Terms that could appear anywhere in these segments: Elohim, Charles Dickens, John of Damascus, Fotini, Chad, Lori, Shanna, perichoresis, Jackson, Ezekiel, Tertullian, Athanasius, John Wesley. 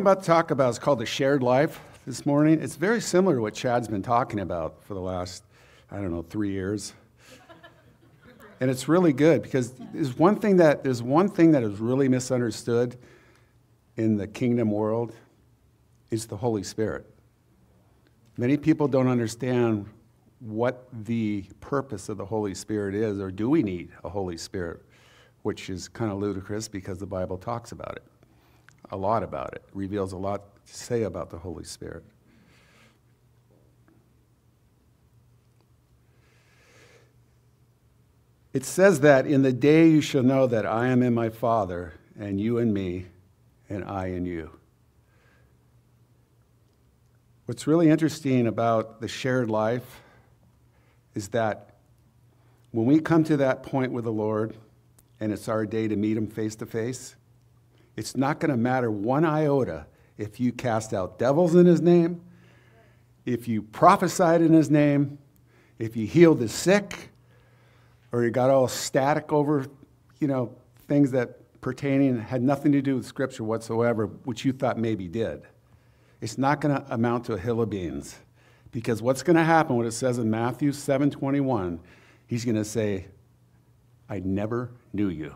I'm about to talk about is called the shared life this morning. It's very similar to what Chad's been talking about for the last, 3 years. And it's really good because there's one thing that is really misunderstood in the kingdom world. It's the Holy Spirit. Many people don't understand what the purpose of the Holy Spirit is, or do we need a Holy Spirit, which is kind of ludicrous because the Bible talks about it. A lot about it, reveals a lot to say about the Holy Spirit. It says that in the day you shall know that I am in my Father, and you in me, and I in you. What's really interesting about the shared life is that when we come to that point with the Lord, and it's our day to meet him face to face, it's not going to matter one iota if you cast out devils in his name, if you prophesied in his name, if you healed the sick, or you got all static over, things that pertaining had nothing to do with Scripture whatsoever, which you thought maybe did. It's not going to amount to a hill of beans, because what's going to happen, what it says in Matthew 7:21, he's going to say, I never knew you.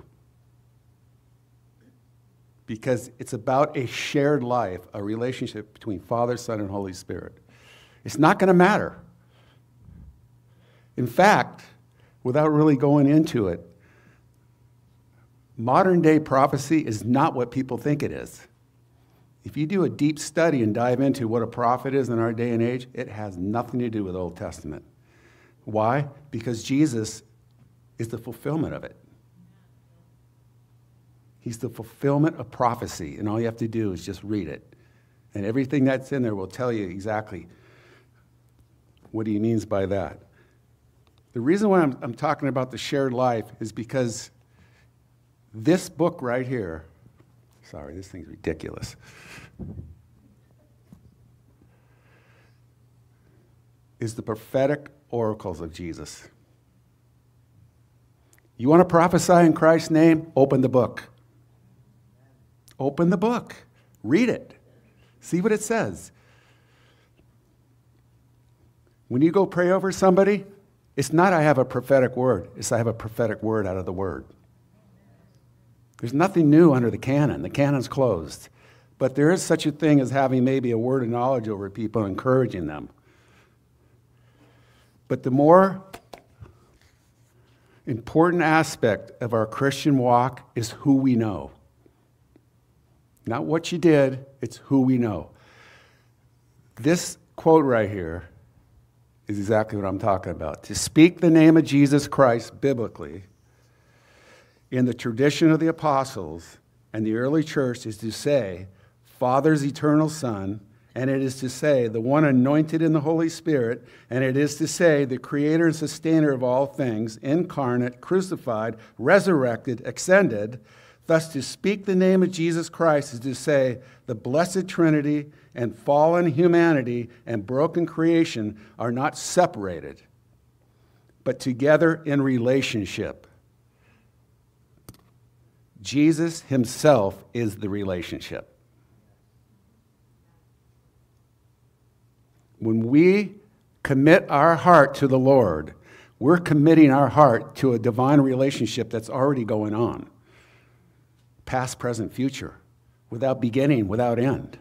Because it's about a shared life, a relationship between Father, Son, and Holy Spirit. It's not going to matter. In fact, without really going into it, modern-day prophecy is not what people think it is. If you do a deep study and dive into what a prophet is in our day and age, it has nothing to do with the Old Testament. Why? Because Jesus is the fulfillment of it. He's the fulfillment of prophecy, and all you have to do is just read it. And everything that's in there will tell you exactly what he means by that. The reason why I'm talking about the shared life is because this book right here, sorry, this thing's ridiculous. Is the prophetic oracles of Jesus. You want to prophesy in Christ's name? Open the book. Open the book. Read it. See what it says. When you go pray over somebody, it's not I have a prophetic word. It's I have a prophetic word out of the word. There's nothing new under the canon. The canon's closed. But there is such a thing as having maybe a word of knowledge over people, encouraging them. But the more important aspect of our Christian walk is who we know. Not what you did, it's who we know. This quote right here is exactly what I'm talking about. To speak the name of Jesus Christ biblically in the tradition of the apostles and the early church is to say, Father's eternal Son, and it is to say, the one anointed in the Holy Spirit, and it is to say, the creator and sustainer of all things, incarnate, crucified, resurrected, ascended. Thus, to speak the name of Jesus Christ is to say the blessed Trinity and fallen humanity and broken creation are not separated, but together in relationship. Jesus himself is the relationship. When we commit our heart to the Lord, we're committing our heart to a divine relationship that's already going on. Past, present, future, without beginning, without end.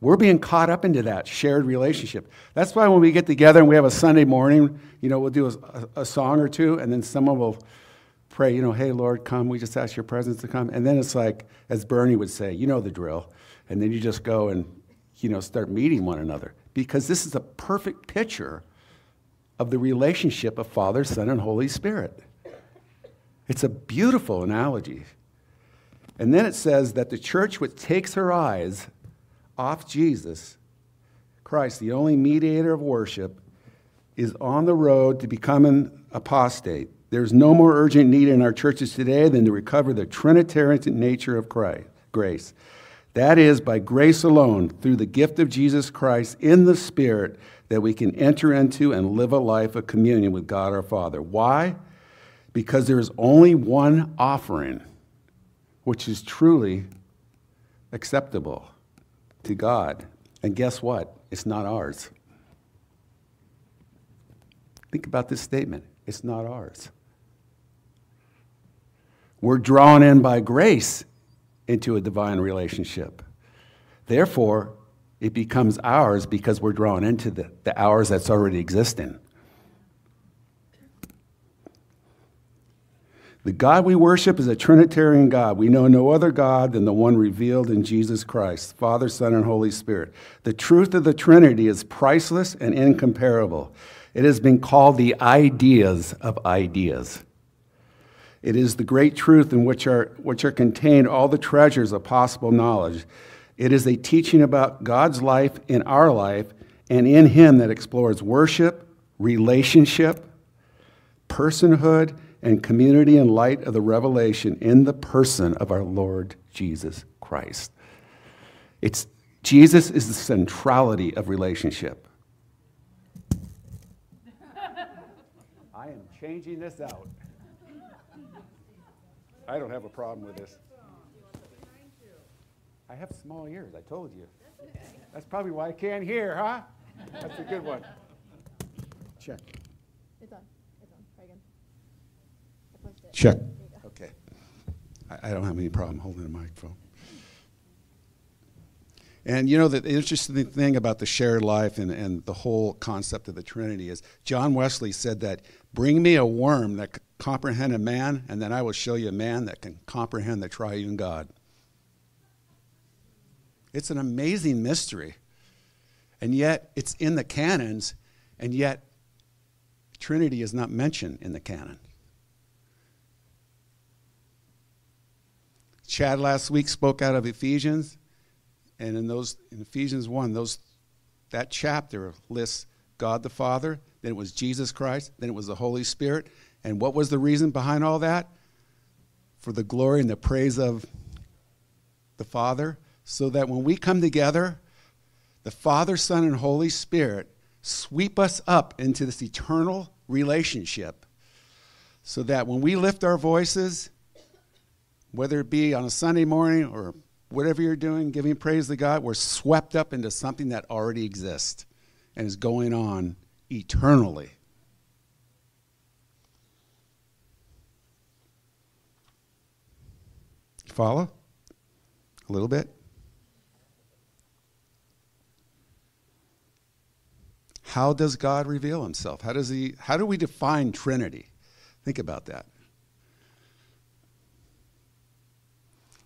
We're being caught up into that shared relationship. That's why when we get together and we have a Sunday morning, we'll do a song or two, and then someone will pray, hey, Lord, come. We just ask your presence to come. And then it's like, as Bernie would say, you know the drill. And then you just go and, start meeting one another. Because this is a perfect picture of the relationship of Father, Son, and Holy Spirit. It's a beautiful analogy. And then it says that the church which takes her eyes off Jesus Christ, the only mediator of worship, is on the road to becoming apostate. There's no more urgent need in our churches today than to recover the Trinitarian nature of Christ, grace. That is, by grace alone, through the gift of Jesus Christ in the Spirit, that we can enter into and live a life of communion with God our Father. Why? Because there is only one offering, which is truly acceptable. to God. And guess what? It's not ours. Think about this statement. It's not ours. We're drawn in by grace into a divine relationship. Therefore, it becomes ours because we're drawn into the ours that's already existing. The God we worship is a Trinitarian God. We know no other God than the one revealed in Jesus Christ, Father, Son, and Holy Spirit. The truth of the Trinity is priceless and incomparable. It has been called the ideas of ideas. It is the great truth in which are contained all the treasures of possible knowledge. It is a teaching about God's life in our life and in Him that explores worship, relationship, personhood, and community in light of the revelation in the person of our Lord Jesus Christ. Jesus is the centrality of relationship. I am changing this out. I don't have a problem with this. I have small ears, I told you. That's probably why I can't hear, huh? That's a good one. Check. It's on. Check. Okay. I don't have any problem holding a microphone. And you know, the interesting thing about the shared life and the whole concept of the Trinity is John Wesley said that, "Bring me a worm that can comprehend a man, and then I will show you a man that can comprehend the triune God." It's an amazing mystery. And yet, it's in the canons, and yet Trinity is not mentioned in the canon. Chad last week spoke out of Ephesians, and in Ephesians 1, that chapter lists God the Father, then it was Jesus Christ, then it was the Holy Spirit, and what was the reason behind all that? For the glory and the praise of the Father, so that when we come together, the Father, Son, and Holy Spirit sweep us up into this eternal relationship, so that when we lift our voices, whether it be on a Sunday morning or whatever you're doing, giving praise to God, we're swept up into something that already exists and is going on eternally. Follow? A little bit? How does God reveal himself? How do we define Trinity? Think about that.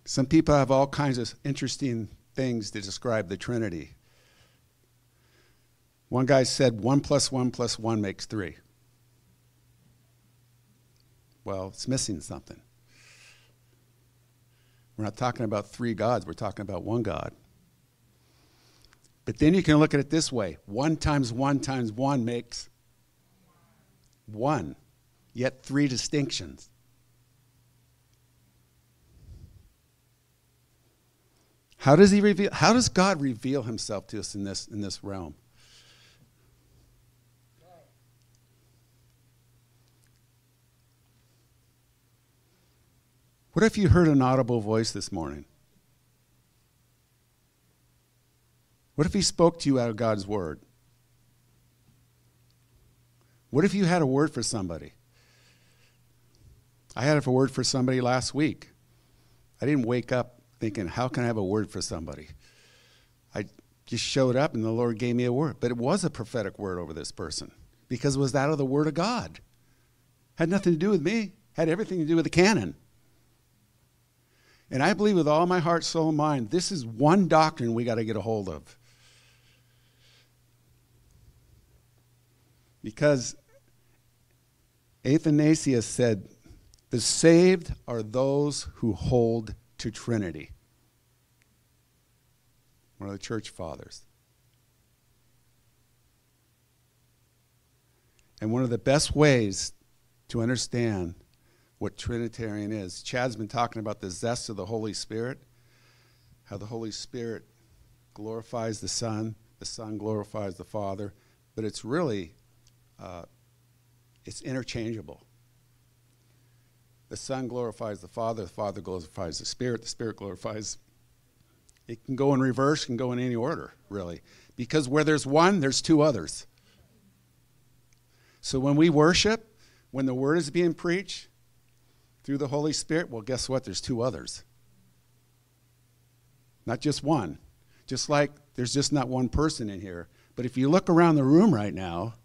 Some people have all kinds of interesting things to describe the Trinity. One guy said 1 + 1 + 1 makes 3. Well, it's missing something. We're not talking about 3 gods, we're talking about one God. But then you can look at it this way. 1 × 1 × 1 makes 1, yet 3 distinctions. How does God reveal himself to us in this realm? What if you heard an audible voice this morning? What if he spoke to you out of God's word? What if you had a word for somebody? I had a word for somebody last week. I didn't wake up thinking, how can I have a word for somebody? I just showed up and the Lord gave me a word. But it was a prophetic word over this person because it was out of the word of God. Had nothing to do with me. Had everything to do with the canon. And I believe with all my heart, soul, and mind, this is one doctrine we got to get a hold of. Because Athanasius said, the saved are those who hold to Trinity. One of the church fathers. And one of the best ways to understand what Trinitarian is, Chad's been talking about the zest of the Holy Spirit, how the Holy Spirit glorifies the Son glorifies the Father, but it's really, it's interchangeable. The Son glorifies the Father glorifies the Spirit glorifies It can go in reverse, can go in any order, really. Because where there's one, there's two others. So when we worship, when the word is being preached through the Holy Spirit, well, guess what? There's two others. Not just one. Just like there's just not one person in here. But if you look around the room right now,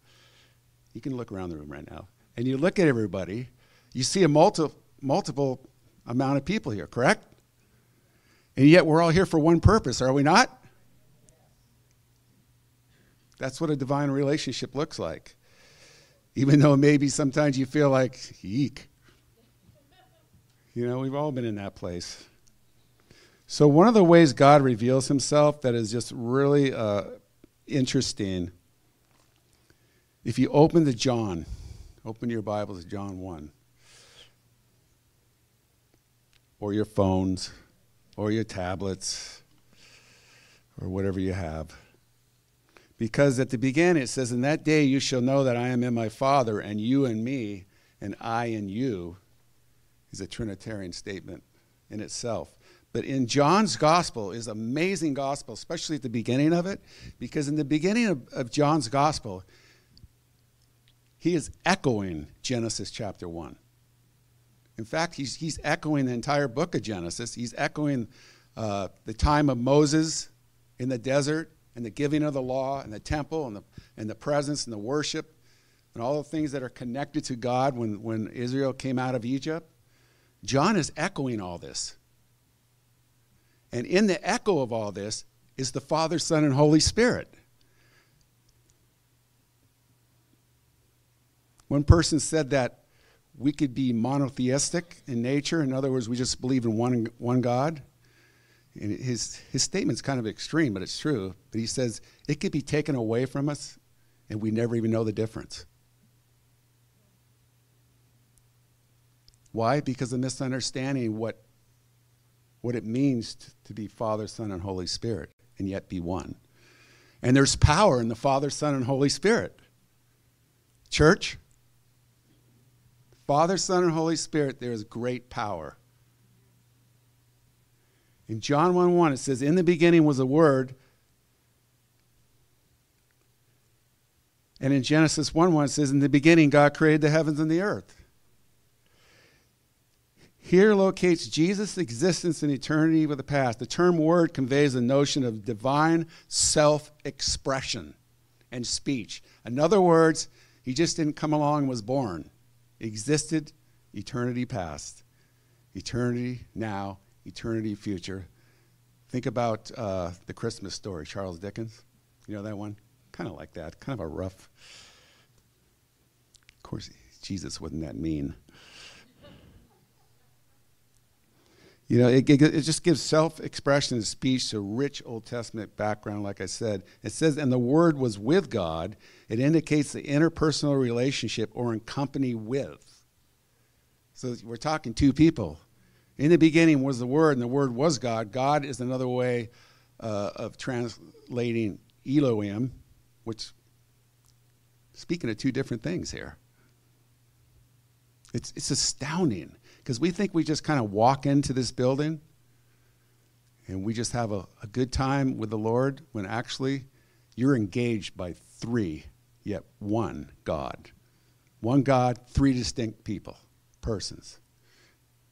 you can look around the room right now, and you look at everybody, you see a multiple amount of people here, correct? And yet we're all here for one purpose, are we not? That's what a divine relationship looks like. Even though maybe sometimes you feel like, yeek. You know, we've all been in that place. So one of the ways God reveals himself that is just really interesting, if you open to John, open your Bible to John 1, or your phones, or your tablets, or whatever you have. Because at the beginning it says, in that day you shall know that I am in my Father, and you in me, and I in you, is a Trinitarian statement in itself. But in John's gospel is amazing gospel, especially at the beginning of it, because in the beginning of John's gospel, he is echoing Genesis chapter 1. In fact, he's echoing the entire book of Genesis. He's echoing the time of Moses in the desert, and the giving of the law, and the temple, and the presence, and the worship, and all the things that are connected to God when Israel came out of Egypt. John is echoing all this. And in the echo of all this is the Father, Son, and Holy Spirit. One person said that we could be monotheistic in nature. In other words, we just believe in one God. And his statement's kind of extreme, but it's true. But he says, it could be taken away from us, and we never even know the difference. Why? Because of misunderstanding what it means to be Father, Son, and Holy Spirit, and yet be one. And there's power in the Father, Son, and Holy Spirit. Church, Father, Son, and Holy Spirit, there is great power. In John 1:1, it says, in the beginning was the Word. And in Genesis 1:1, it says, in the beginning God created the heavens and the earth. Here locates Jesus' existence in eternity with the past. The term word conveys the notion of divine self-expression and speech. In other words, he just didn't come along and was born. He existed eternity past, eternity now, eternity future. Think about The Christmas Story, Charles Dickens. You know that one? Kind of like that, kind of a rough. Of course, Jesus wasn't that mean. You know, it just gives self-expression and speech to rich Old Testament background, like I said. It says, and the Word was with God. It indicates the interpersonal relationship or in company with. So we're talking two people. In the beginning was the Word, and the Word was God. God is another way of translating Elohim, which, speaking of two different things here, it's astounding. Because we think we just kind of walk into this building and we just have a good time with the Lord, when actually you're engaged by three, yet one God. One God, three distinct people, persons.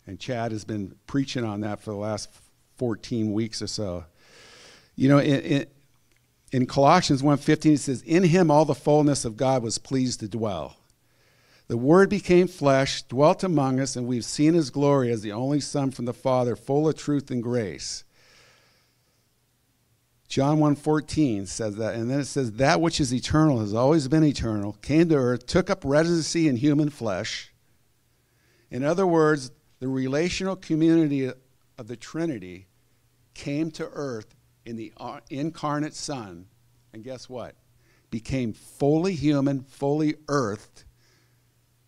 And Chad has been preaching on that for the last 14 weeks or so. You know, in Colossians 1:15, it says, in him all the fullness of God was pleased to dwell. The Word became flesh, dwelt among us, and we've seen his glory as the only Son from the Father, full of truth and grace. John 1:14 says that, and then it says, that which is eternal has always been eternal, came to earth, took up residency in human flesh. In other words, the relational community of the Trinity came to earth in the incarnate Son, and guess what? Became fully human, fully earthed,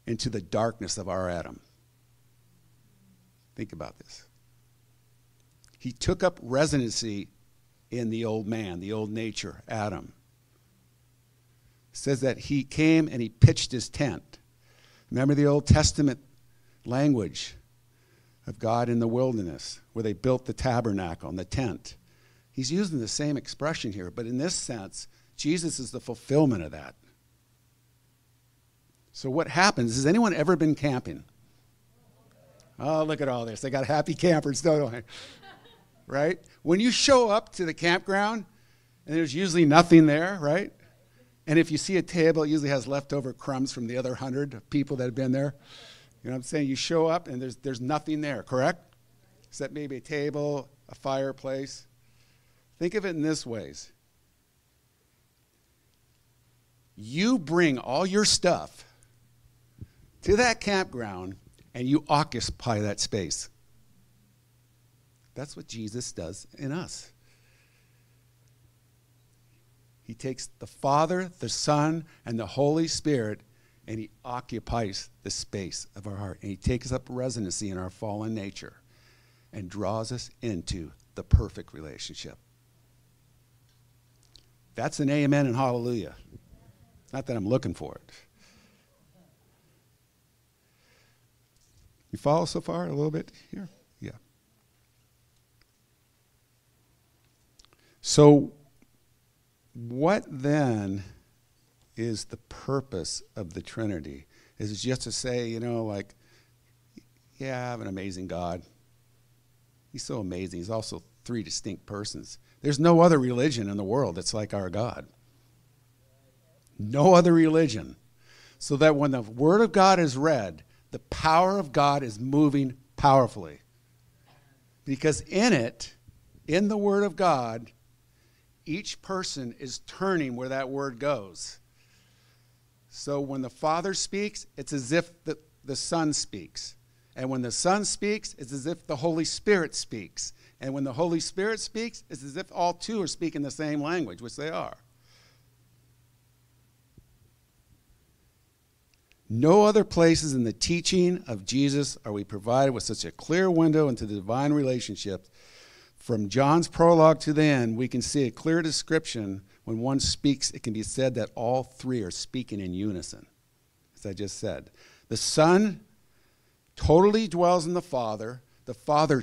into the darkness of our Adam. Think about this. He took up residency in the old man, the old nature, Adam. It says that he came and he pitched his tent. Remember the Old Testament language of God in the wilderness, where they built the tabernacle and the tent. He's using the same expression here, but in this sense, Jesus is the fulfillment of that. So what happens, has anyone ever been camping? Oh, look at all this. They got happy campers, don't they? Right? When you show up to the campground, and there's usually nothing there, right? And if you see a table, it usually has leftover crumbs from the other 100 people that have been there. You know what I'm saying? You show up, and there's nothing there, correct? Except maybe a table, a fireplace. Think of it in this ways. You bring all your stuff to that campground, and you occupy that space. That's what Jesus does in us. He takes the Father, the Son, and the Holy Spirit, and he occupies the space of our heart. And he takes up residency in our fallen nature and draws us into the perfect relationship. That's an amen and hallelujah. Not that I'm looking for it. You follow so far a little bit here? Yeah. So what then is the purpose of the Trinity? Is it just to say, you know, like, yeah, I have an amazing God. He's so amazing. He's also three distinct persons. There's no other religion in the world that's like our God. No other religion. So that when the Word of God is read, the power of God is moving powerfully. Because in it, in the Word of God, each person is turning where that word goes. So when the Father speaks, it's as if the Son speaks. And when the Son speaks, it's as if the Holy Spirit speaks. And when the Holy Spirit speaks, it's as if all two are speaking the same language, which they are. No other places in the teaching of Jesus are we provided with such a clear window into the divine relationship. From John's prologue to the end, we can see a clear description. When one speaks, it can be said that all three are speaking in unison, as I just said. The Son totally dwells in the Father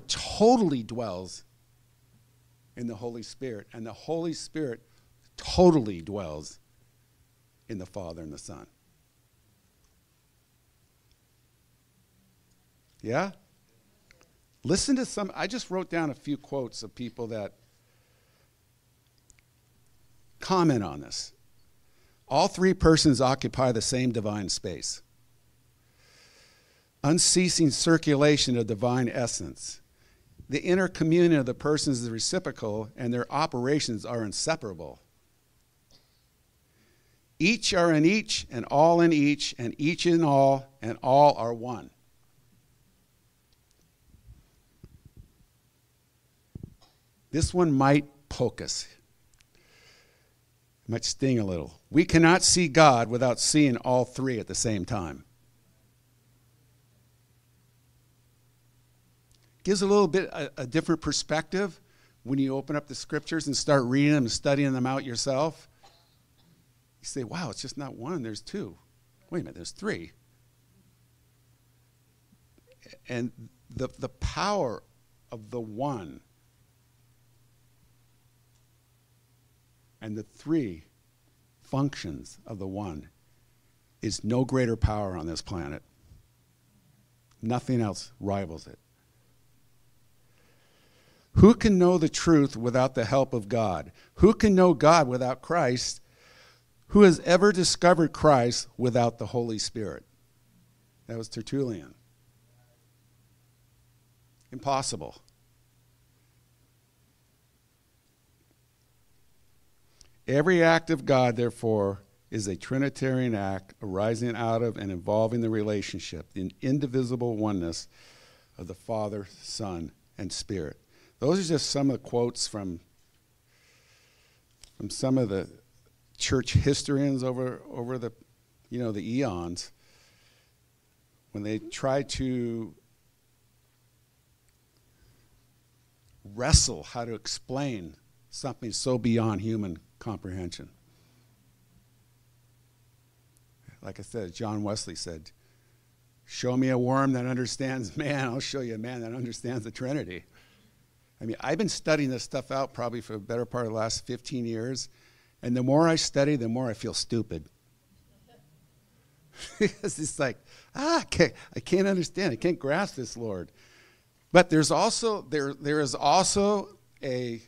totally dwells in the Holy Spirit, and the Holy Spirit totally dwells in the Father and the Son. Yeah? Listen to some, I just wrote down a few quotes of people that comment on this. All three persons occupy the same divine space. Unceasing circulation of divine essence. The inner communion of the persons is reciprocal, and their operations are inseparable. Each are in each, and all in each, and each in all, and all are one. This one might poke us. It might sting a little. We cannot see God without seeing all three at the same time. Gives a little bit a different perspective when you open up the scriptures and start reading them and studying them out yourself. You say, wow, it's just not one, there's two. Wait a minute, there's three. And the power of the one and the three functions of the one is no greater power on this planet. Nothing else rivals it. Who can know the truth without the help of God? Who can know God without Christ? Who has ever discovered Christ without the Holy Spirit? That was Tertullian. Impossible. Every act of God, therefore, is a Trinitarian act arising out of and involving the relationship, the indivisible oneness of the Father, Son, and Spirit. Those are just some of the quotes from some of the church historians over the, you know, the eons, when they try to wrestle how to explain something so beyond human comprehension. Like I said, John Wesley said, show me a worm that understands man, I'll show you a man that understands the Trinity. I mean, I've been studying this stuff out probably for the better part of the last 15 years. And the more I study, the more I feel stupid. It's like, I can't understand. I can't grasp this, Lord. But there's also, there is also a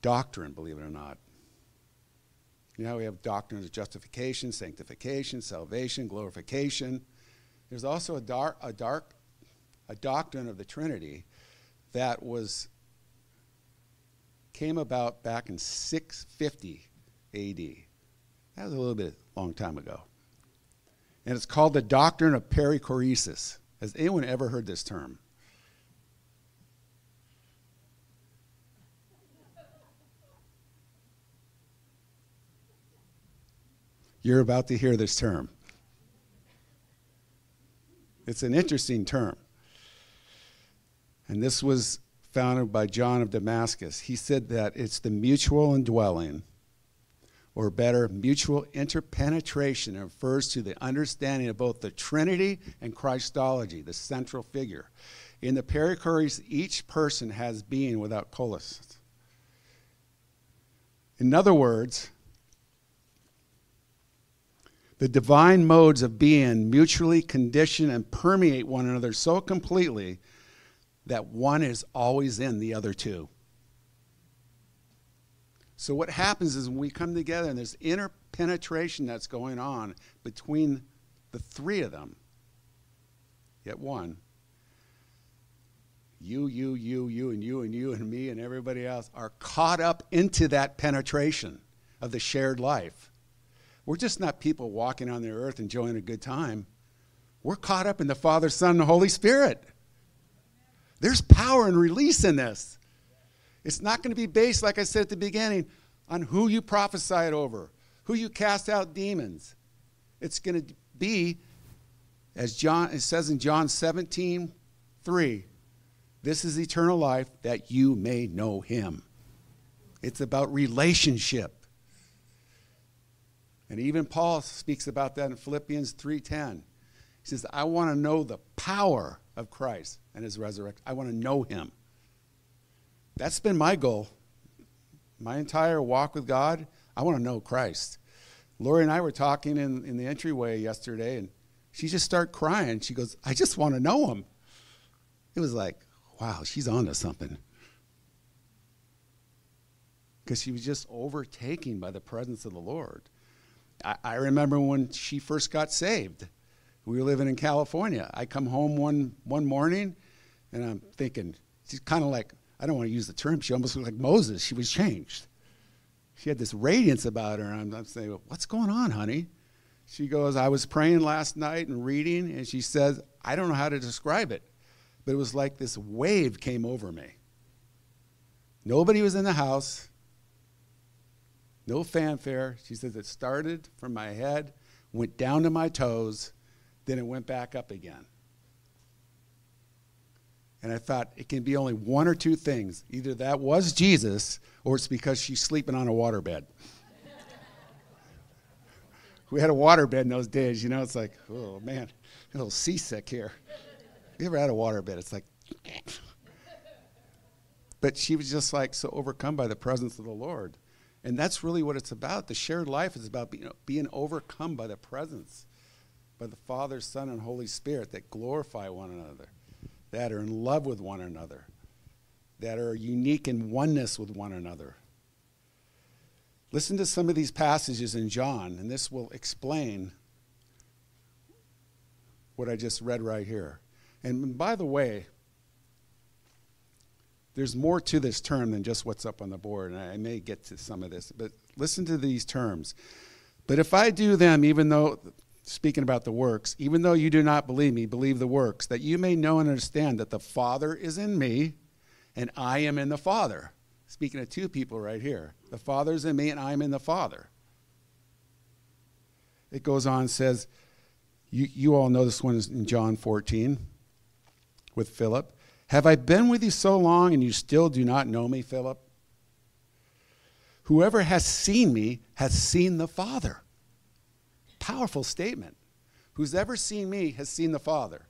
doctrine, believe it or not. You know, we have doctrines of justification, sanctification, salvation, glorification. There's also a doctrine of the Trinity that came about back in 650 A.D. That was a long time ago. And it's called the doctrine of perichoresis. Has anyone ever heard this term? You're about to hear this term. It's an interesting term. And this was founded by John of Damascus. He said that it's the mutual indwelling, or better, mutual interpenetration. It refers to the understanding of both the Trinity and Christology, the central figure. In the perichoresis, each person has being without colossus. In other words, the divine modes of being mutually condition and permeate one another so completely that one is always in the other two. So what happens is when we come together and there's interpenetration that's going on between the three of them, yet one, you and me and everybody else are caught up into that penetration of the shared life. We're just not people walking on the earth enjoying a good time. We're caught up in the Father, Son, and the Holy Spirit. There's power and release in this. It's not going to be based, like I said at the beginning, on who you prophesied over, who you cast out demons. It's going to be, as it says in John 17:3, this is eternal life, that you may know him. It's about relationship. And even Paul speaks about that in Philippians 3:10. He says, I want to know the power of Christ and his resurrection. I want to know him. That's been my goal. My entire walk with God, I want to know Christ. Lori and I were talking in the entryway yesterday, and she just started crying. She goes, I just want to know him. It was like, wow, she's on to something. Because she was just overtaken by the presence of the Lord. I remember when she first got saved. We were living in California. I come home one morning, and I'm thinking, she's kind of like, I don't want to use the term, she almost looked like Moses. She was changed. She had this radiance about her, and I'm saying, well, what's going on, honey? She goes, I was praying last night and reading, and she says, I don't know how to describe it, but it was like this wave came over me. Nobody was in the house. No fanfare. She says it started from my head, went down to my toes, then it went back up again. And I thought it can be only one or two things. Either that was Jesus, or it's because she's sleeping on a waterbed. We had a waterbed in those days, you know. It's like, oh, man, a little seasick here. You ever had a waterbed? It's like. But she was just like so overcome by the presence of the Lord. And that's really what it's about. The shared life is about being overcome by the presence, by the Father, Son, and Holy Spirit that glorify one another, that are in love with one another, that are unique in oneness with one another. Listen to some of these passages in John, and this will explain what I just read right here. And by the way, there's more to this term than just what's up on the board, and I may get to some of this, but listen to these terms. But if I do them, even though, speaking about the works, even though you do not believe me, believe the works, that you may know and understand that the Father is in me, and I am in the Father. Speaking of two people right here. The Father is in me, and I am in the Father. It goes on and says, you all know this one is in John 14 with Philip. Have I been with you so long and you still do not know me, Philip? Whoever has seen me has seen the Father. Powerful statement. Who's ever seen me has seen the Father.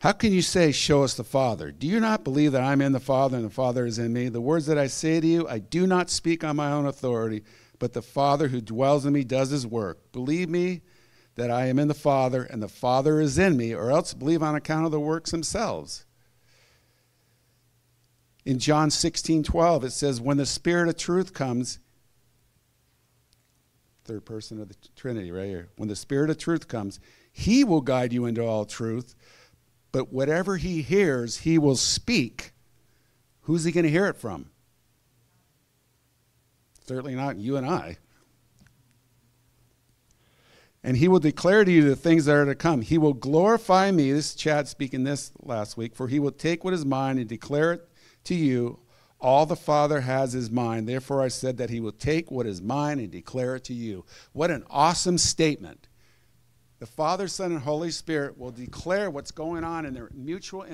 How can you say, show us the Father? Do you not believe that I'm in the Father and the Father is in me? The words that I say to you, I do not speak on my own authority, but the Father who dwells in me does his work. Believe me that I am in the Father and the Father is in me, or else believe on account of the works themselves. In John 16:12, it says, when the Spirit of truth comes, third person of the Trinity right here, when the Spirit of truth comes, he will guide you into all truth, but whatever he hears, he will speak. Who's he going to hear it from? Certainly not you and I. And he will declare to you the things that are to come. He will glorify me. This is Chad speaking this last week. For he will take what is mine and declare it to you. All the Father has is mine. Therefore I said that he will take what is mine and declare it to you. What an awesome statement. The Father, Son, and Holy Spirit will declare what's going on in their mutual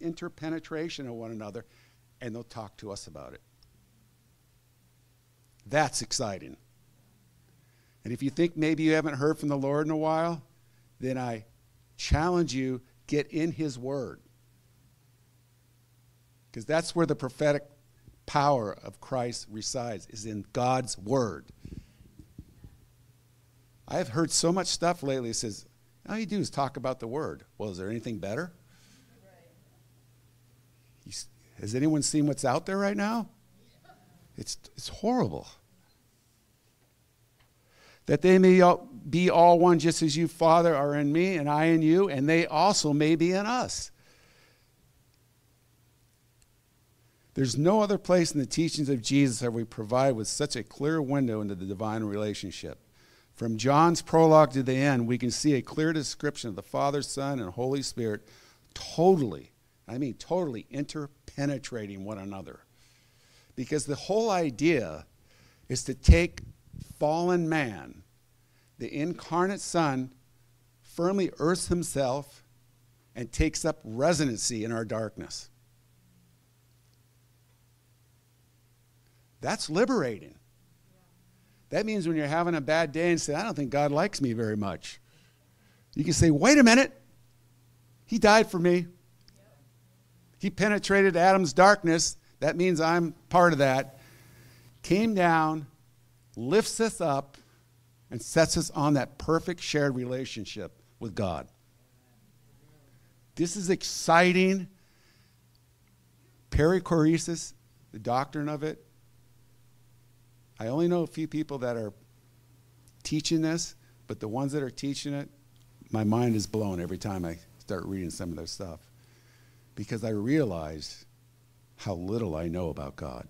interpenetration of one another, and they'll talk to us about it. That's exciting. And if you think maybe you haven't heard from the Lord in a while, then I challenge you, get in his word. Because that's where the prophetic power of Christ resides, is in God's word. I've heard so much stuff lately that says, all you do is talk about the word. Well, is there anything better? Right. Has anyone seen what's out there right now? Yeah. It's horrible. That they may all be all one, just as you, Father, are in me, and I in you, and they also may be in us. There's no other place in the teachings of Jesus that we provide with such a clear window into the divine relationship. From John's prologue to the end, we can see a clear description of the Father, Son, and Holy Spirit totally, I mean totally, interpenetrating one another. Because the whole idea is to take fallen man, the incarnate Son, firmly earths himself and takes up residency in our darkness. That's liberating. That means when you're having a bad day and say, I don't think God likes me very much, you can say, wait a minute. He died for me. He penetrated Adam's darkness. That means I'm part of that. Came down, lifts us up, and sets us on that perfect shared relationship with God. This is exciting. Perichoresis, the doctrine of it. I only know a few people that are teaching this, but the ones that are teaching it, my mind is blown every time I start reading some of their stuff, because I realize how little I know about God.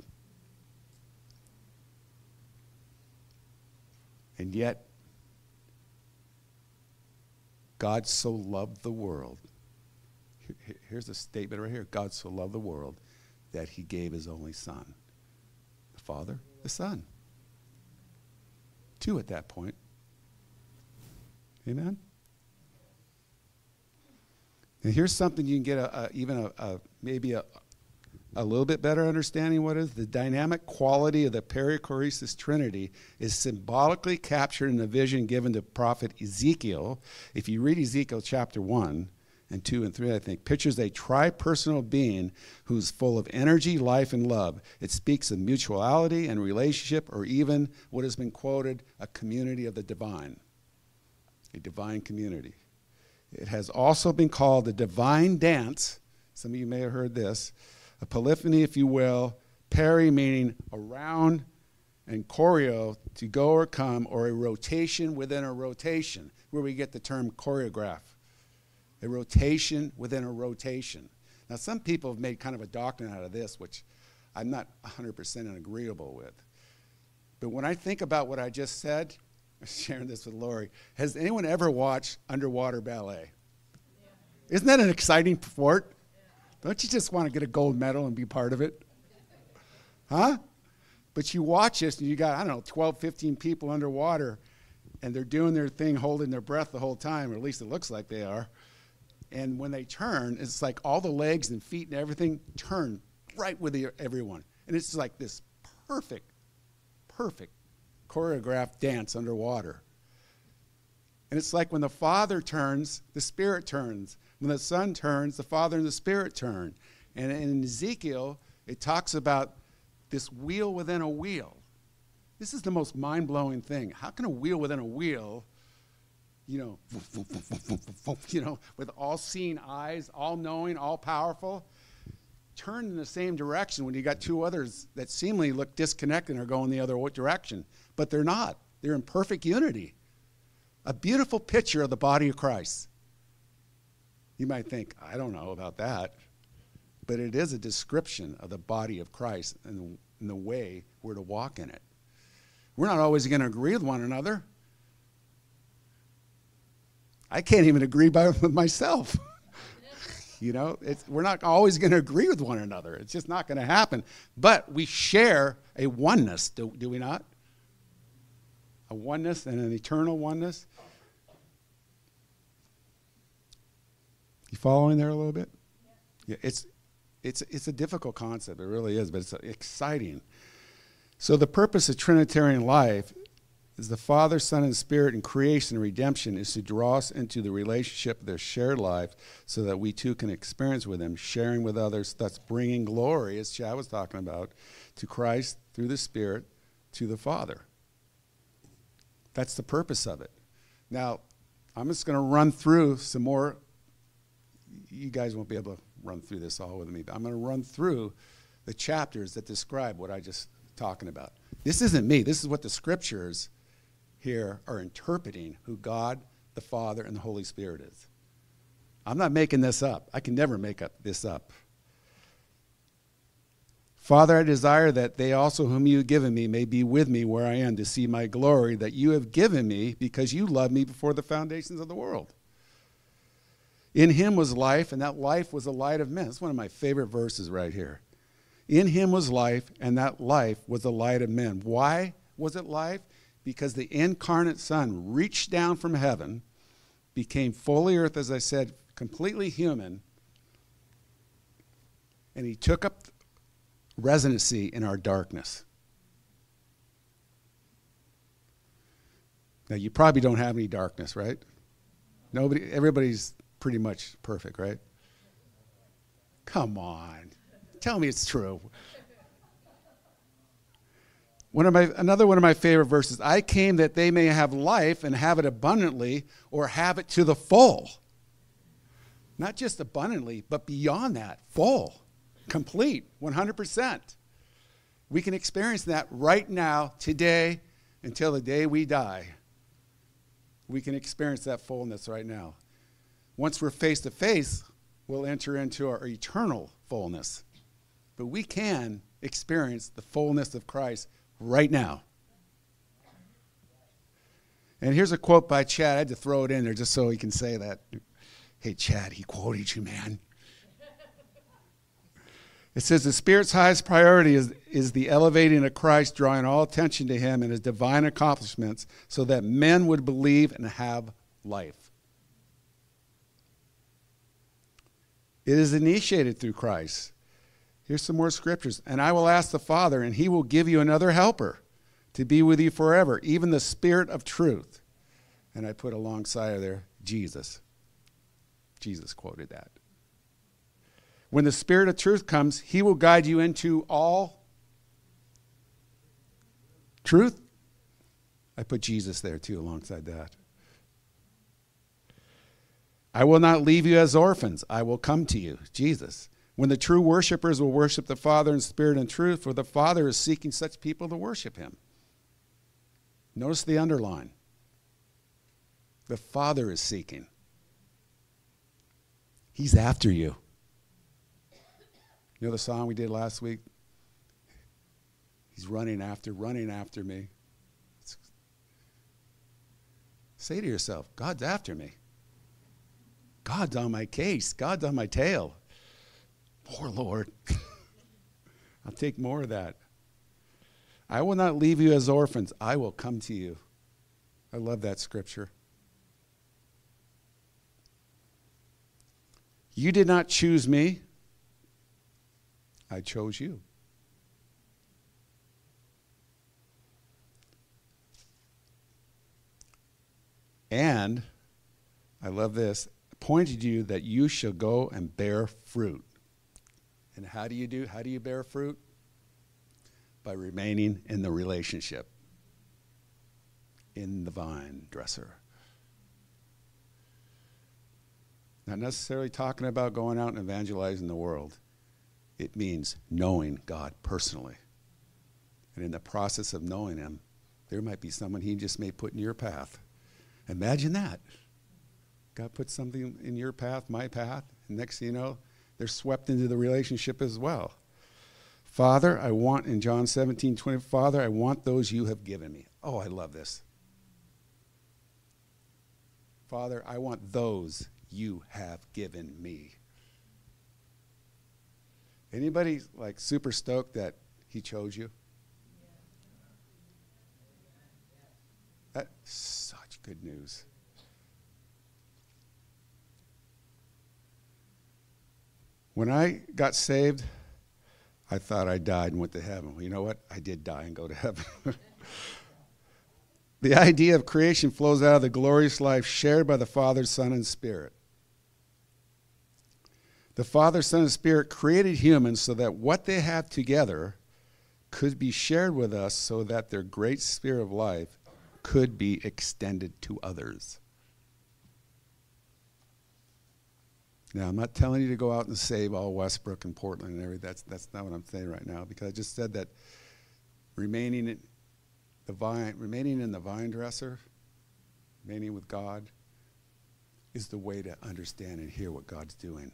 And yet, God so loved the world. Here's a statement right here. God so loved the world that he gave his only Son. The Father, the Son. Two at that point. Amen? And here's something you can get a little bit better understanding what is. The dynamic quality of the perichoresis Trinity is symbolically captured in the vision given to prophet Ezekiel. If you read Ezekiel chapter 1 and 2 and 3, I think, pictures a tri-personal being who's full of energy, life, and love. It speaks of mutuality and relationship, or even what has been quoted, a community of the divine, a divine community. It has also been called the divine dance. Some of you may have heard this. A polyphony, if you will, peri meaning around, and choreo, to go or come, or a rotation within a rotation, where we get the term choreograph, a rotation within a rotation. Now, some people have made kind of a doctrine out of this, which I'm not 100% agreeable with. But when I think about what I just said, I'm sharing this with Lori, has anyone ever watched underwater ballet? Yeah. Isn't that an exciting sport? Don't you just want to get a gold medal and be part of it? Huh? But you watch this and you got, I don't know, 12, 15 people underwater, and they're doing their thing, holding their breath the whole time, or at least it looks like they are. And when they turn, it's like all the legs and feet and everything turn right with everyone. And it's like this perfect choreographed dance underwater. And it's like when the Father turns, the Spirit turns. When the Son turns, the Father and the Spirit turn. And in Ezekiel, it talks about this wheel within a wheel. This is the most mind-blowing thing. How can a wheel within a wheel, you know, you know, with all-seeing eyes, all-knowing, all-powerful, turn in the same direction when you got two others that seemingly look disconnected and are going the other direction? But they're not. They're in perfect unity. A beautiful picture of the body of Christ. You might think, I don't know about that. But it is a description of the body of Christ and the way we're to walk in it. We're not always going to agree with one another. I can't even agree with myself. You know, we're not always going to agree with one another. It's just not going to happen. But we share a oneness, do we not? A oneness and an eternal oneness. You following there a little bit? Yeah, it's a difficult concept. It really is, but it's exciting. So the purpose of Trinitarian life is the Father, Son, and Spirit in creation and redemption is to draw us into the relationship of their shared life so that we too can experience with them, sharing with others, thus bringing glory, as Chad was talking about, to Christ through the Spirit to the Father. That's the purpose of it. Now, I'm just going to run through some more. You guys won't be able to run through this all with me, but I'm going to run through the chapters that describe what I just talking about. This isn't me. This is what the scriptures here are interpreting who God, the Father, and the Holy Spirit is. I'm not making this up. I can never make this up. Father, I desire that they also whom you have given me may be with me where I am to see my glory that you have given me because you loved me before the foundations of the world. In him was life, and that life was the light of men. That's one of my favorite verses right here. In him was life, and that life was the light of men. Why was it life? Because the incarnate Son reached down from heaven, became fully earth, as I said, completely human, and he took up residency in our darkness. Now, you probably don't have any darkness, right? Nobody, everybody's pretty much perfect, right? Come on. Tell me it's true. Another one of my favorite verses, I came that they may have life and have it abundantly, or have it to the full. Not just abundantly, but beyond that, full, complete, 100%. We can experience that right now, today, until the day we die. We can experience that fullness right now. Once we're face to face, we'll enter into our eternal fullness. But we can experience the fullness of Christ right now. And here's a quote by Chad. I had to throw it in there just so he can say that. Hey, Chad, he quoted you, man. It says, the Spirit's highest priority is the elevating of Christ, drawing all attention to him and his divine accomplishments so that men would believe and have life. It is initiated through Christ. Here's some more scriptures. And I will ask the Father, and he will give you another helper to be with you forever, even the Spirit of truth. And I put alongside of there, Jesus. Jesus quoted that. When the Spirit of truth comes, he will guide you into all truth. I put Jesus there too alongside that. I will not leave you as orphans. I will come to you, Jesus. When the true worshipers will worship the Father in spirit and truth, for the Father is seeking such people to worship him. Notice the underline. The Father is seeking. He's after you. You know the song we did last week? He's running after me. Say to yourself, God's after me. God's on my case. God's on my tail. Poor Lord. I'll take more of that. I will not leave you as orphans. I will come to you. I love that scripture. You did not choose me. I chose you. And, I love this, appointed you that you shall go and bear fruit. And how do you bear fruit? By remaining in the relationship, in the vine dresser. Not necessarily talking about going out and evangelizing the world. It means knowing God personally. And in the process of knowing him, there might be someone he just may put in your path. Imagine that. God puts something in your path, my path, and next thing you know, they're swept into the relationship as well. Father, I want, in John 17:20, Father, I want those you have given me. Oh, I love this. Father, I want those you have given me. Anybody like super stoked that he chose you? That's such good news. When I got saved, I thought I died and went to heaven. Well, you know what? I did die and go to heaven. The idea of creation flows out of the glorious life shared by the Father, Son, and Spirit. The Father, Son, and Spirit created humans so that what they have together could be shared with us so that their great sphere of life could be extended to others. Now, I'm not telling you to go out and save all Westbrook and Portland and everything. That's not what I'm saying right now, because I just said that remaining in the vine dresser, remaining with God, is the way to understand and hear what God's doing.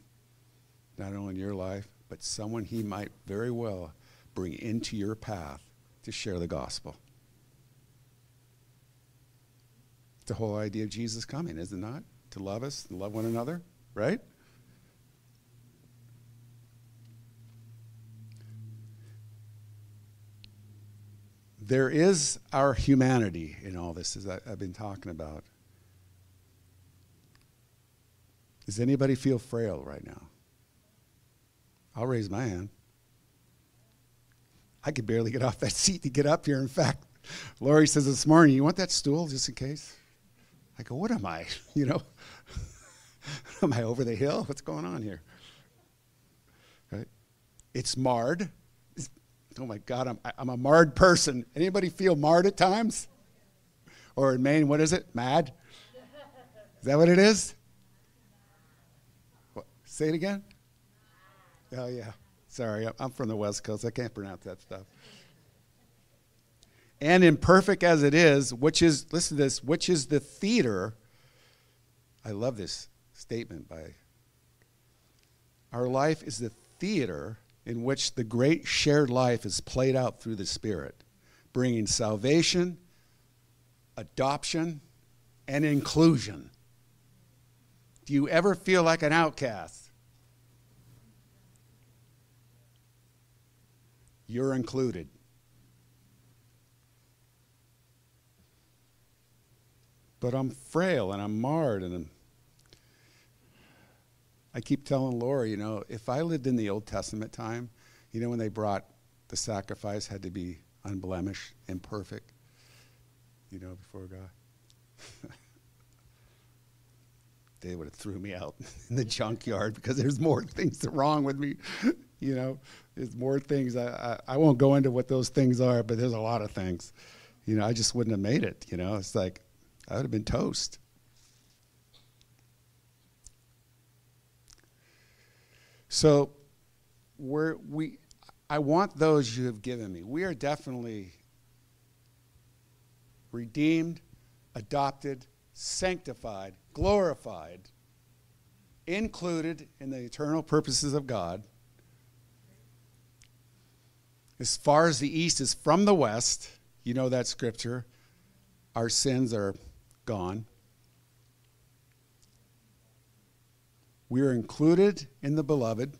Not only in your life, but someone he might very well bring into your path to share the gospel. It's the whole idea of Jesus coming, is it not? To love us and love one another, right? There is our humanity in all this, as I've been talking about. Does anybody feel frail right now? I'll raise my hand. I could barely get off that seat to get up here. In fact, Lori says this morning, you want that stool just in case? I go, what am I? You know, am I over the hill? What's going on here? Right? It's marred. It's, oh my God, I'm a marred person. Anybody feel marred at times? Or in Maine, what is it? Mad? Is that what it is? What? Say it again. Oh, yeah. Sorry, I'm from the West Coast. I can't pronounce that stuff. And imperfect as it is, which is, listen to this, which is the theater. I love this statement by, our life is the theater in which the great shared life is played out through the Spirit, bringing salvation, adoption, and inclusion. Do you ever feel like an outcast? You're included. But I'm frail and I'm marred, and I keep telling Lori, you know, if I lived in the Old Testament time, you know, when they brought the sacrifice, had to be unblemished and perfect, you know, before God. They would have threw me out in the junkyard, because there's more things that are wrong with me. You know, there's more things. I won't go into what those things are, but there's a lot of things. You know, I just wouldn't have made it. You know, it's like I would have been toast. So I want those you have given me. We are definitely redeemed, adopted, sanctified, glorified, included in the eternal purposes of God. As far as the east is from the west, you know that scripture, our sins are gone. We are included in the beloved.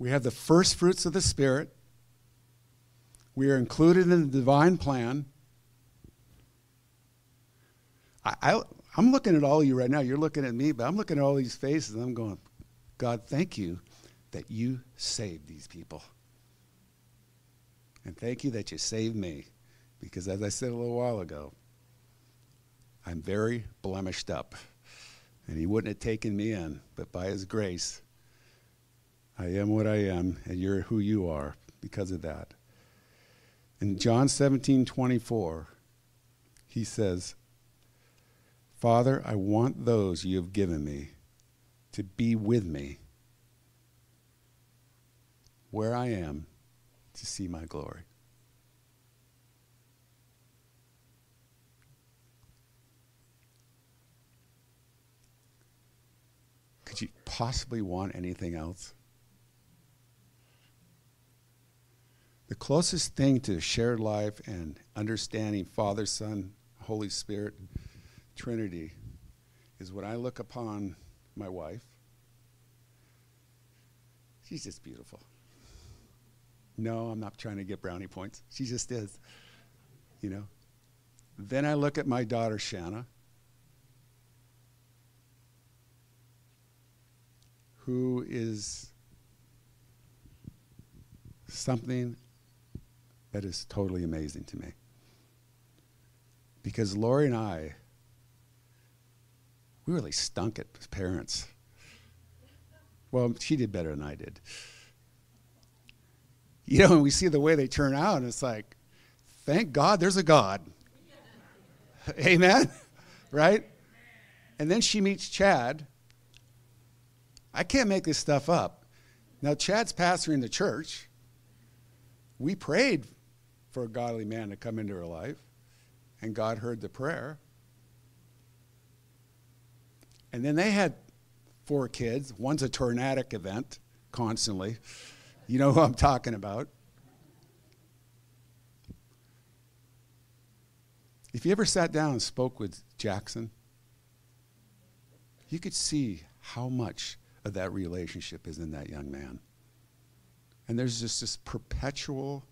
We have the first fruits of the Spirit. We are included in the divine plan. I'm looking at all of you right now. You're looking at me, but I'm looking at all these faces, and I'm going, God, thank you that you saved these people. And thank you that you saved me. because as I said a little while ago, I'm very blemished up, and he wouldn't have taken me in, but by his grace, I am what I am, and you're who you are because of that. In John 17:24, he says, Father, I want those you have given me to be with me where I am to see my glory. Could you possibly want anything else? The closest thing to shared life and understanding Father, Son, Holy Spirit, Trinity is when I look upon my wife. She's just beautiful. No, I'm not trying to get brownie points. She just is, you know. Then I look at my daughter, Shanna, who is something that is totally amazing to me. Because Lori and I, we really stunk at parents. Well, she did better than I did. You know, and we see the way they turn out, and it's like, thank God there's a God. Amen? Right? And then she meets Chad. I can't make this stuff up. Now, Chad's pastoring the church. We prayed for a godly man to come into her life, and God heard the prayer. And then they had 4 kids. One's a tornadic event constantly. You know who I'm talking about. If you ever sat down and spoke with Jackson, you could see how much of that relationship is in that young man. And there's just this perpetual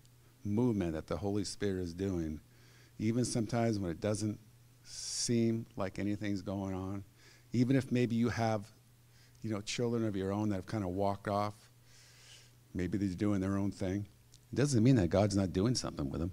movement that the Holy Spirit is doing, even sometimes when it doesn't seem like anything's going on, even if maybe you have, you know, children of your own that have kind of walked off. Maybe they're doing their own thing. It doesn't mean that God's not doing something with them.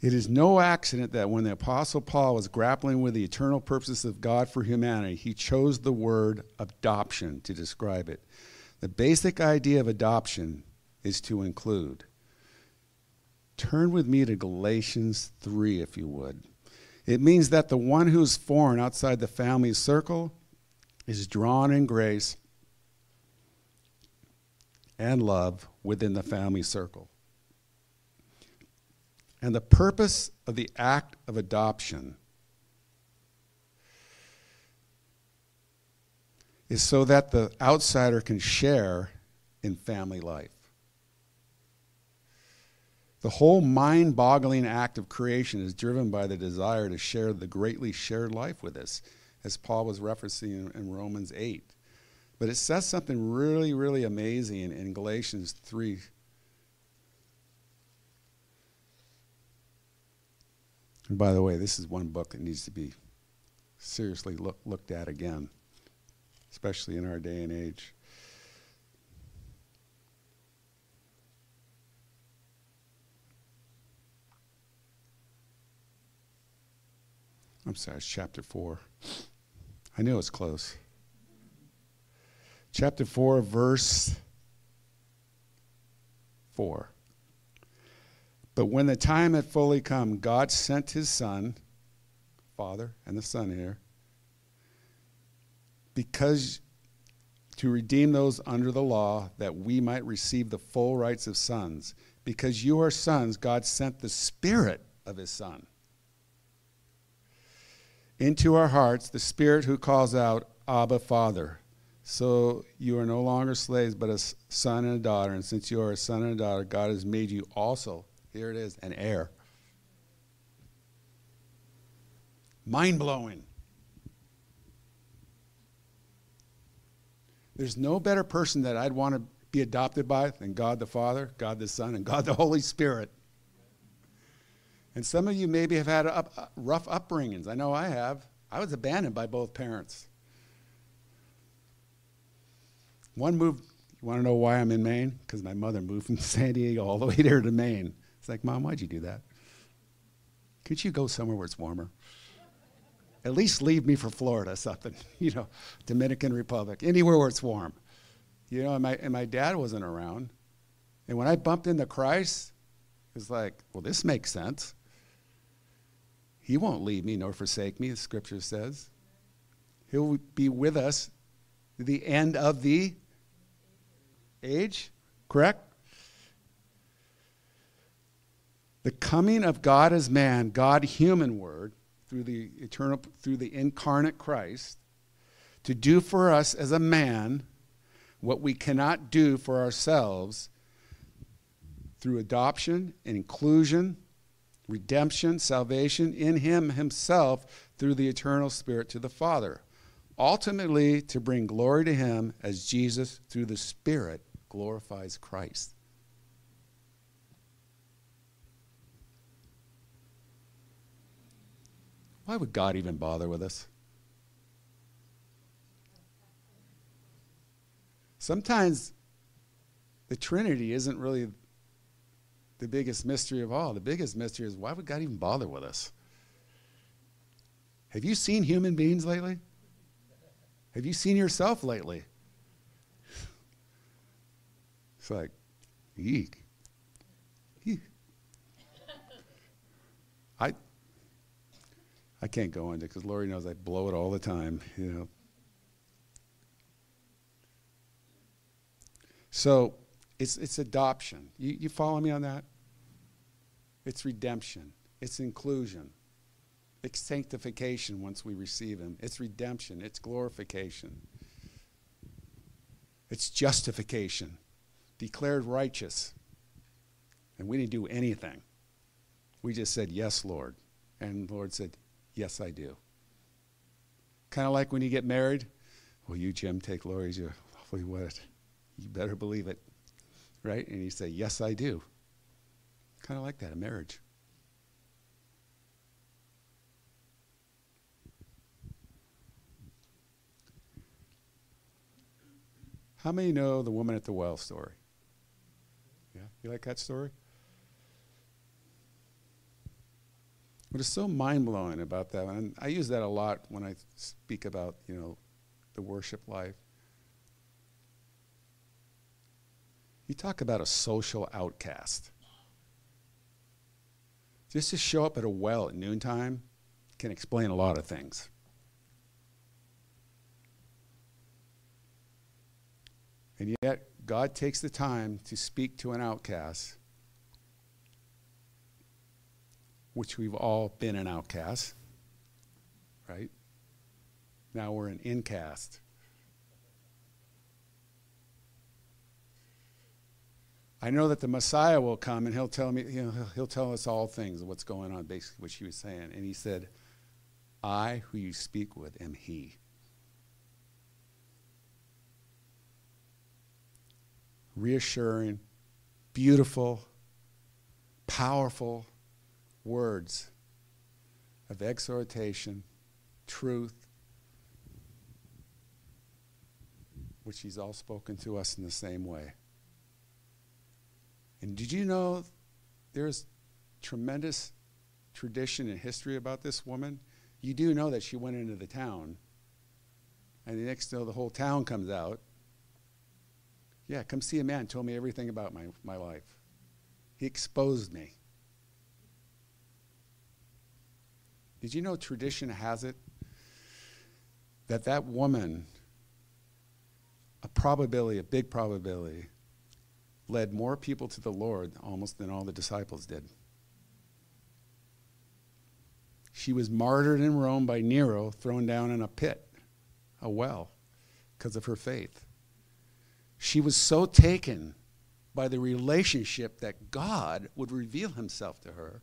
It is no accident that when the Apostle Paul was grappling with the eternal purposes of God for humanity, he chose the word adoption to describe it. The basic idea of adoption is to include. Turn with me to Galatians 3, if you would. It means that the one who is foreign outside the family circle is drawn in grace and love within the family circle. And the purpose of the act of adoption is so that the outsider can share in family life. The whole mind-boggling act of creation is driven by the desire to share the greatly shared life with us, as Paul was referencing in Romans 8. But it says something really, really amazing in Galatians 3. And by the way, this is one book that needs to be seriously looked at again, especially in our day and age. I'm sorry, it's chapter 4. I knew it was close. Chapter 4, verse 4. But when the time had fully come, God sent his Son, Father and the Son here, because to redeem those under the law, that we might receive the full rights of sons. Because you are sons, God sent the Spirit of his Son into our hearts, the Spirit who calls out, Abba, Father. So you are no longer slaves, but a son and a daughter. And since you are a son and a daughter, God has made you also, here it is, an heir. Mind-blowing. There's no better person that I'd want to be adopted by than God the Father, God the Son, and God the Holy Spirit. And some of you maybe have had rough upbringings. I know I have. I was abandoned by both parents. One moved, you want to know why I'm in Maine? Because my mother moved from San Diego all the way there to Maine. It's like, Mom, why'd you do that? Could you go somewhere where it's warmer? At least leave me for Florida or something, you know, Dominican Republic, anywhere where it's warm. You know, and my dad wasn't around. And when I bumped into Christ, it was like, well, this makes sense. He won't leave me nor forsake me, the scripture says. He'll be with us to the end of the age, correct? The coming of God as man, God human word, through the incarnate Christ, to do for us as a man what we cannot do for ourselves through adoption and inclusion, redemption, salvation in him himself through the eternal Spirit to the Father. Ultimately, to bring glory to him as Jesus, through the Spirit, glorifies Christ. Why would God even bother with us? Sometimes the Trinity isn't really the biggest mystery of all. The biggest mystery is, why would God even bother with us? Have you seen human beings lately? Have you seen yourself lately? It's like, eek. Eek. I can't go into it because Lori knows I blow it all the time, you know. So it's adoption. You follow me on that? It's redemption. It's inclusion. It's sanctification once we receive him. It's redemption. It's glorification. It's justification. Declared righteous. And we didn't do anything. We just said, yes, Lord. And the Lord said, yes, I do. Kind of like when you get married. Will you, Jim, take Lori's? You're awfully wet. You better believe it. Right? And you say, yes, I do. Kind of like that in marriage. How many know the woman at the well story? Yeah, you like that story? What is so mind-blowing about that, and I use that a lot when I speak about, you know, the worship life. You talk about a social outcast. Just to show up at a well at noontime can explain a lot of things. And yet, God takes the time to speak to an outcast, which we've all been an outcast, right? Now we're an incast. I know that the Messiah will come and he'll tell me, you know, he'll tell us all things, what's going on, basically what she was saying. And he said, I, who you speak with, am he. Reassuring, beautiful, powerful words of exhortation, truth, which he's all spoken to us in the same way. And did you know there's tremendous tradition and history about this woman? You do know that she went into the town, and the next day the whole town comes out. Yeah, come see a man told me everything about my life. He exposed me. Did you know tradition has it that that woman, a big probability, led more people to the Lord almost than all the disciples did? She was martyred in Rome by Nero, thrown down in a pit, a well, because of her faith. She was so taken by the relationship that God would reveal himself to her.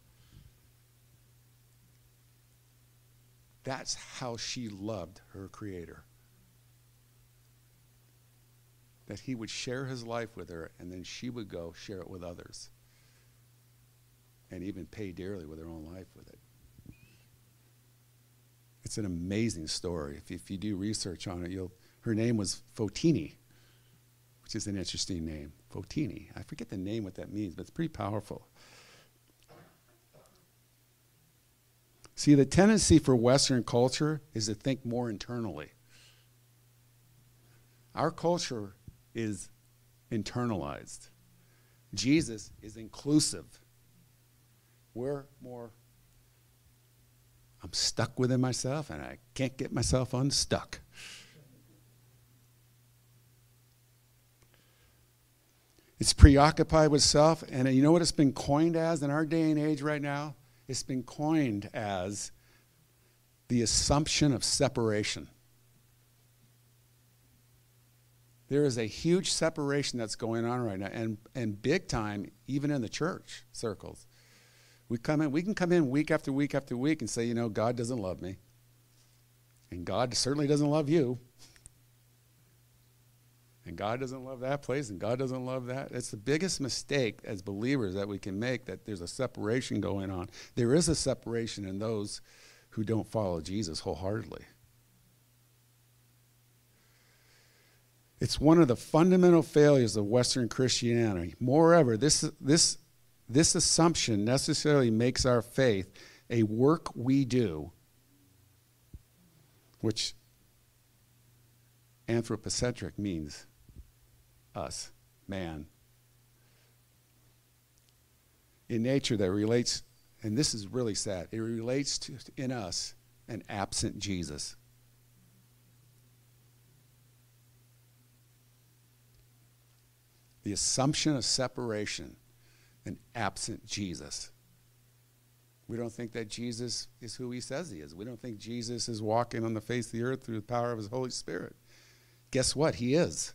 That's how she loved her Creator. That he would share his life with her, and then she would go share it with others. and even pay dearly with their own life with it. It's an amazing story. If you do research on it, her name was Fotini, which is an interesting name. Fotini. I forget the name, what that means, but it's pretty powerful. See, the tendency for Western culture is to think more internally. Our culture is internalized. Jesus is inclusive. We're more, I'm stuck within myself and I can't get myself unstuck. It's preoccupied with self, and you know what it's been coined as in our day and age right now? It's been coined as the assumption of separation. There is a huge separation that's going on right now, and big time, even in the church circles. We can come in week after week after week and say, you know, God doesn't love me, and God certainly doesn't love you, and God doesn't love that place, and God doesn't love that. It's the biggest mistake as believers that we can make, that there's a separation going on. There is a separation in those who don't follow Jesus wholeheartedly. It's one of the fundamental failures of Western Christianity. Moreover, this assumption necessarily makes our faith a work we do, which anthropocentric means us, man. In nature that relates, and this is really sad, it relates to in us an absent Jesus. The assumption of separation, an absent Jesus. We don't think that Jesus is who he says he is. We don't think Jesus is walking on the face of the earth through the power of his Holy Spirit. Guess what? He is.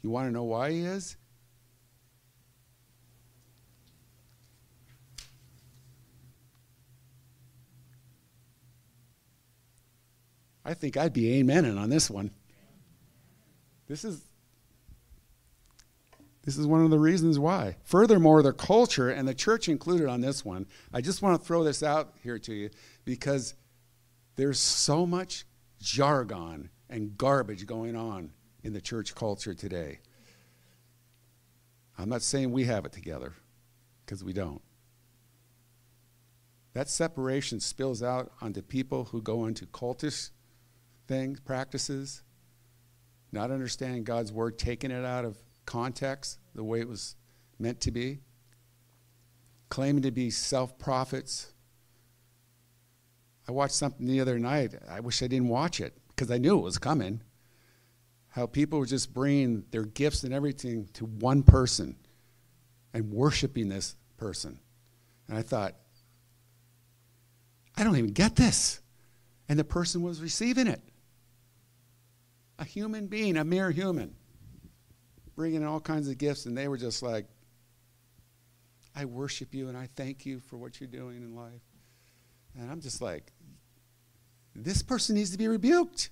You want to know why he is? I think I'd be amening on this one. This is one of the reasons why. Furthermore, the culture, and the church included on this one, I just want to throw this out here to you because there's so much jargon and garbage going on in the church culture today. I'm not saying we have it together, because we don't. That separation spills out onto people who go into cultish things, practices, not understanding God's word, taking it out of context, the way it was meant to be, claiming to be self-prophets. I watched something the other night. I wish I didn't watch it because I knew it was coming. How people were just bringing their gifts and everything to one person and worshiping this person. And I thought, I don't even get this. And the person was receiving it. A human being, a mere human, bringing all kinds of gifts, and they were just like, I worship you and I thank you for what you're doing in life. And I'm just like, this person needs to be rebuked.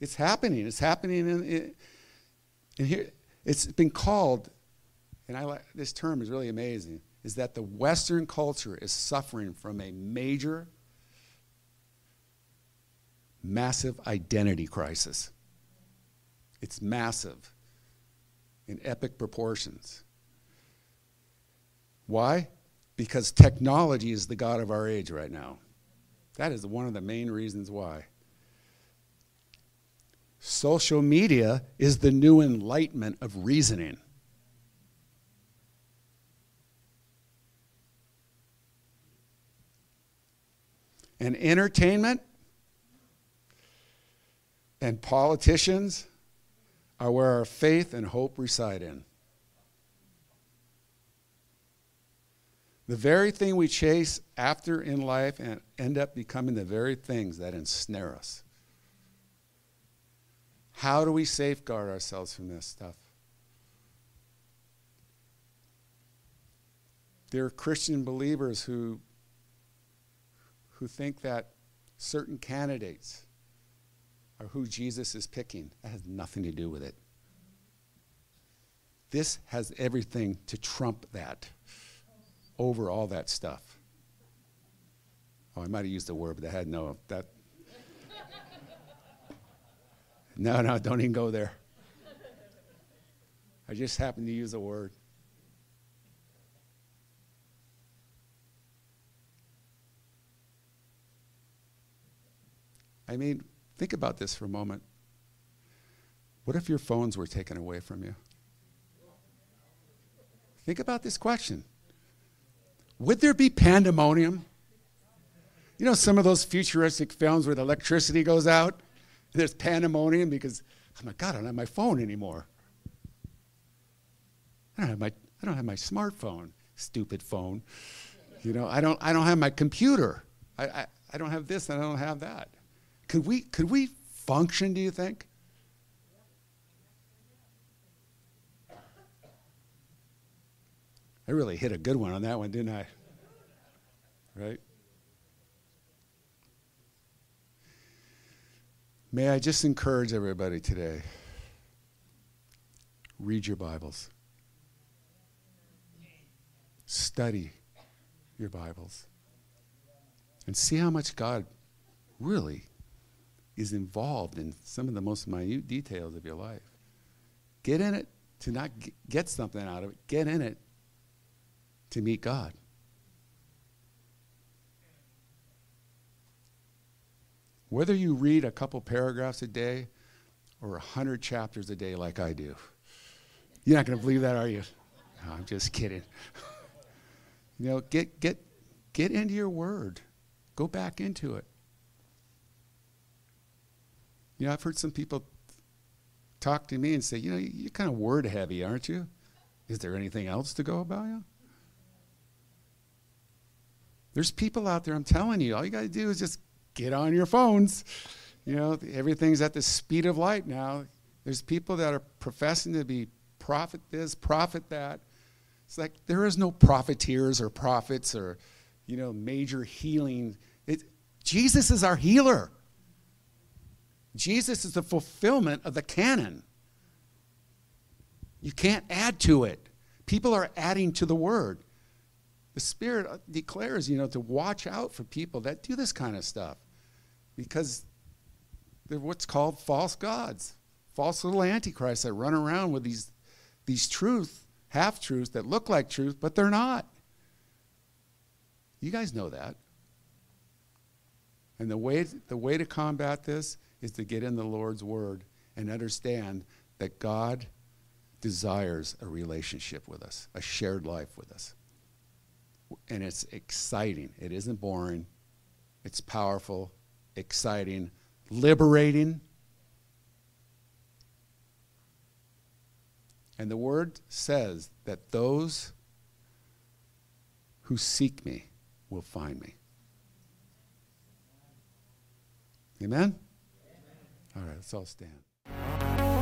It's happening. It's happening. And here, it's been called, and I like this term, is really amazing, is that the Western culture is suffering from a major, massive identity crisis. It's massive in epic proportions. Why? Because technology is the god of our age right now. That is one of the main reasons why. Social media is the new enlightenment of reasoning. And entertainment and politicians are where our faith and hope reside in. The very thing we chase after in life and end up becoming the very things that ensnare us. How do we safeguard ourselves from this stuff? There are Christian believers who think that certain candidates or who Jesus is picking. That has nothing to do with it. This has everything to trump that. over all that stuff. Oh, I might have used the word, but I had no, that. No, no, don't even go there. I just happened to use the word. I mean, think about this for a moment. What if your phones were taken away from you? Think about this question. Would there be pandemonium? You know, some of those futuristic films where the electricity goes out, and there's pandemonium because, oh my God, I don't have my phone anymore. I don't have my smartphone, stupid phone. You know, I don't have my computer. I don't have this and I don't have that. Could we function, do you think? I really hit a good one on that one, didn't I? Right? May I just encourage everybody today, read your Bibles. Study your Bibles. And see how much God really is involved in some of the most minute details of your life. Get in it to not get something out of it. Get in it to meet God. Whether you read a couple paragraphs a day or 100 chapters a day like I do. You're not going to believe that, are you? No, I'm just kidding. You know, get into your word. Go back into it. You know, I've heard some people talk to me and say, you know, you're kind of word heavy, aren't you? Is there anything else to go about you? There's people out there, I'm telling you, all you got to do is just get on your phones. You know, everything's at the speed of light now. There's people that are professing to be prophet this, prophet that. It's like there is no profiteers or prophets or, you know, major healing. Jesus is our healer. Jesus is the fulfillment of the canon. You can't add to it. People are adding to the word. The Spirit declares, you know, to watch out for people that do this kind of stuff because they're what's called false gods, false little antichrists that run around with these truths, half-truths that look like truth, but they're not. You guys know that. And the way to combat this is to get in the Lord's Word and understand that God desires a relationship with us, a shared life with us. And it's exciting. It isn't boring. It's powerful, exciting, liberating. And the word says that those who seek me will find me. Amen? Amen. All right, let's all stand.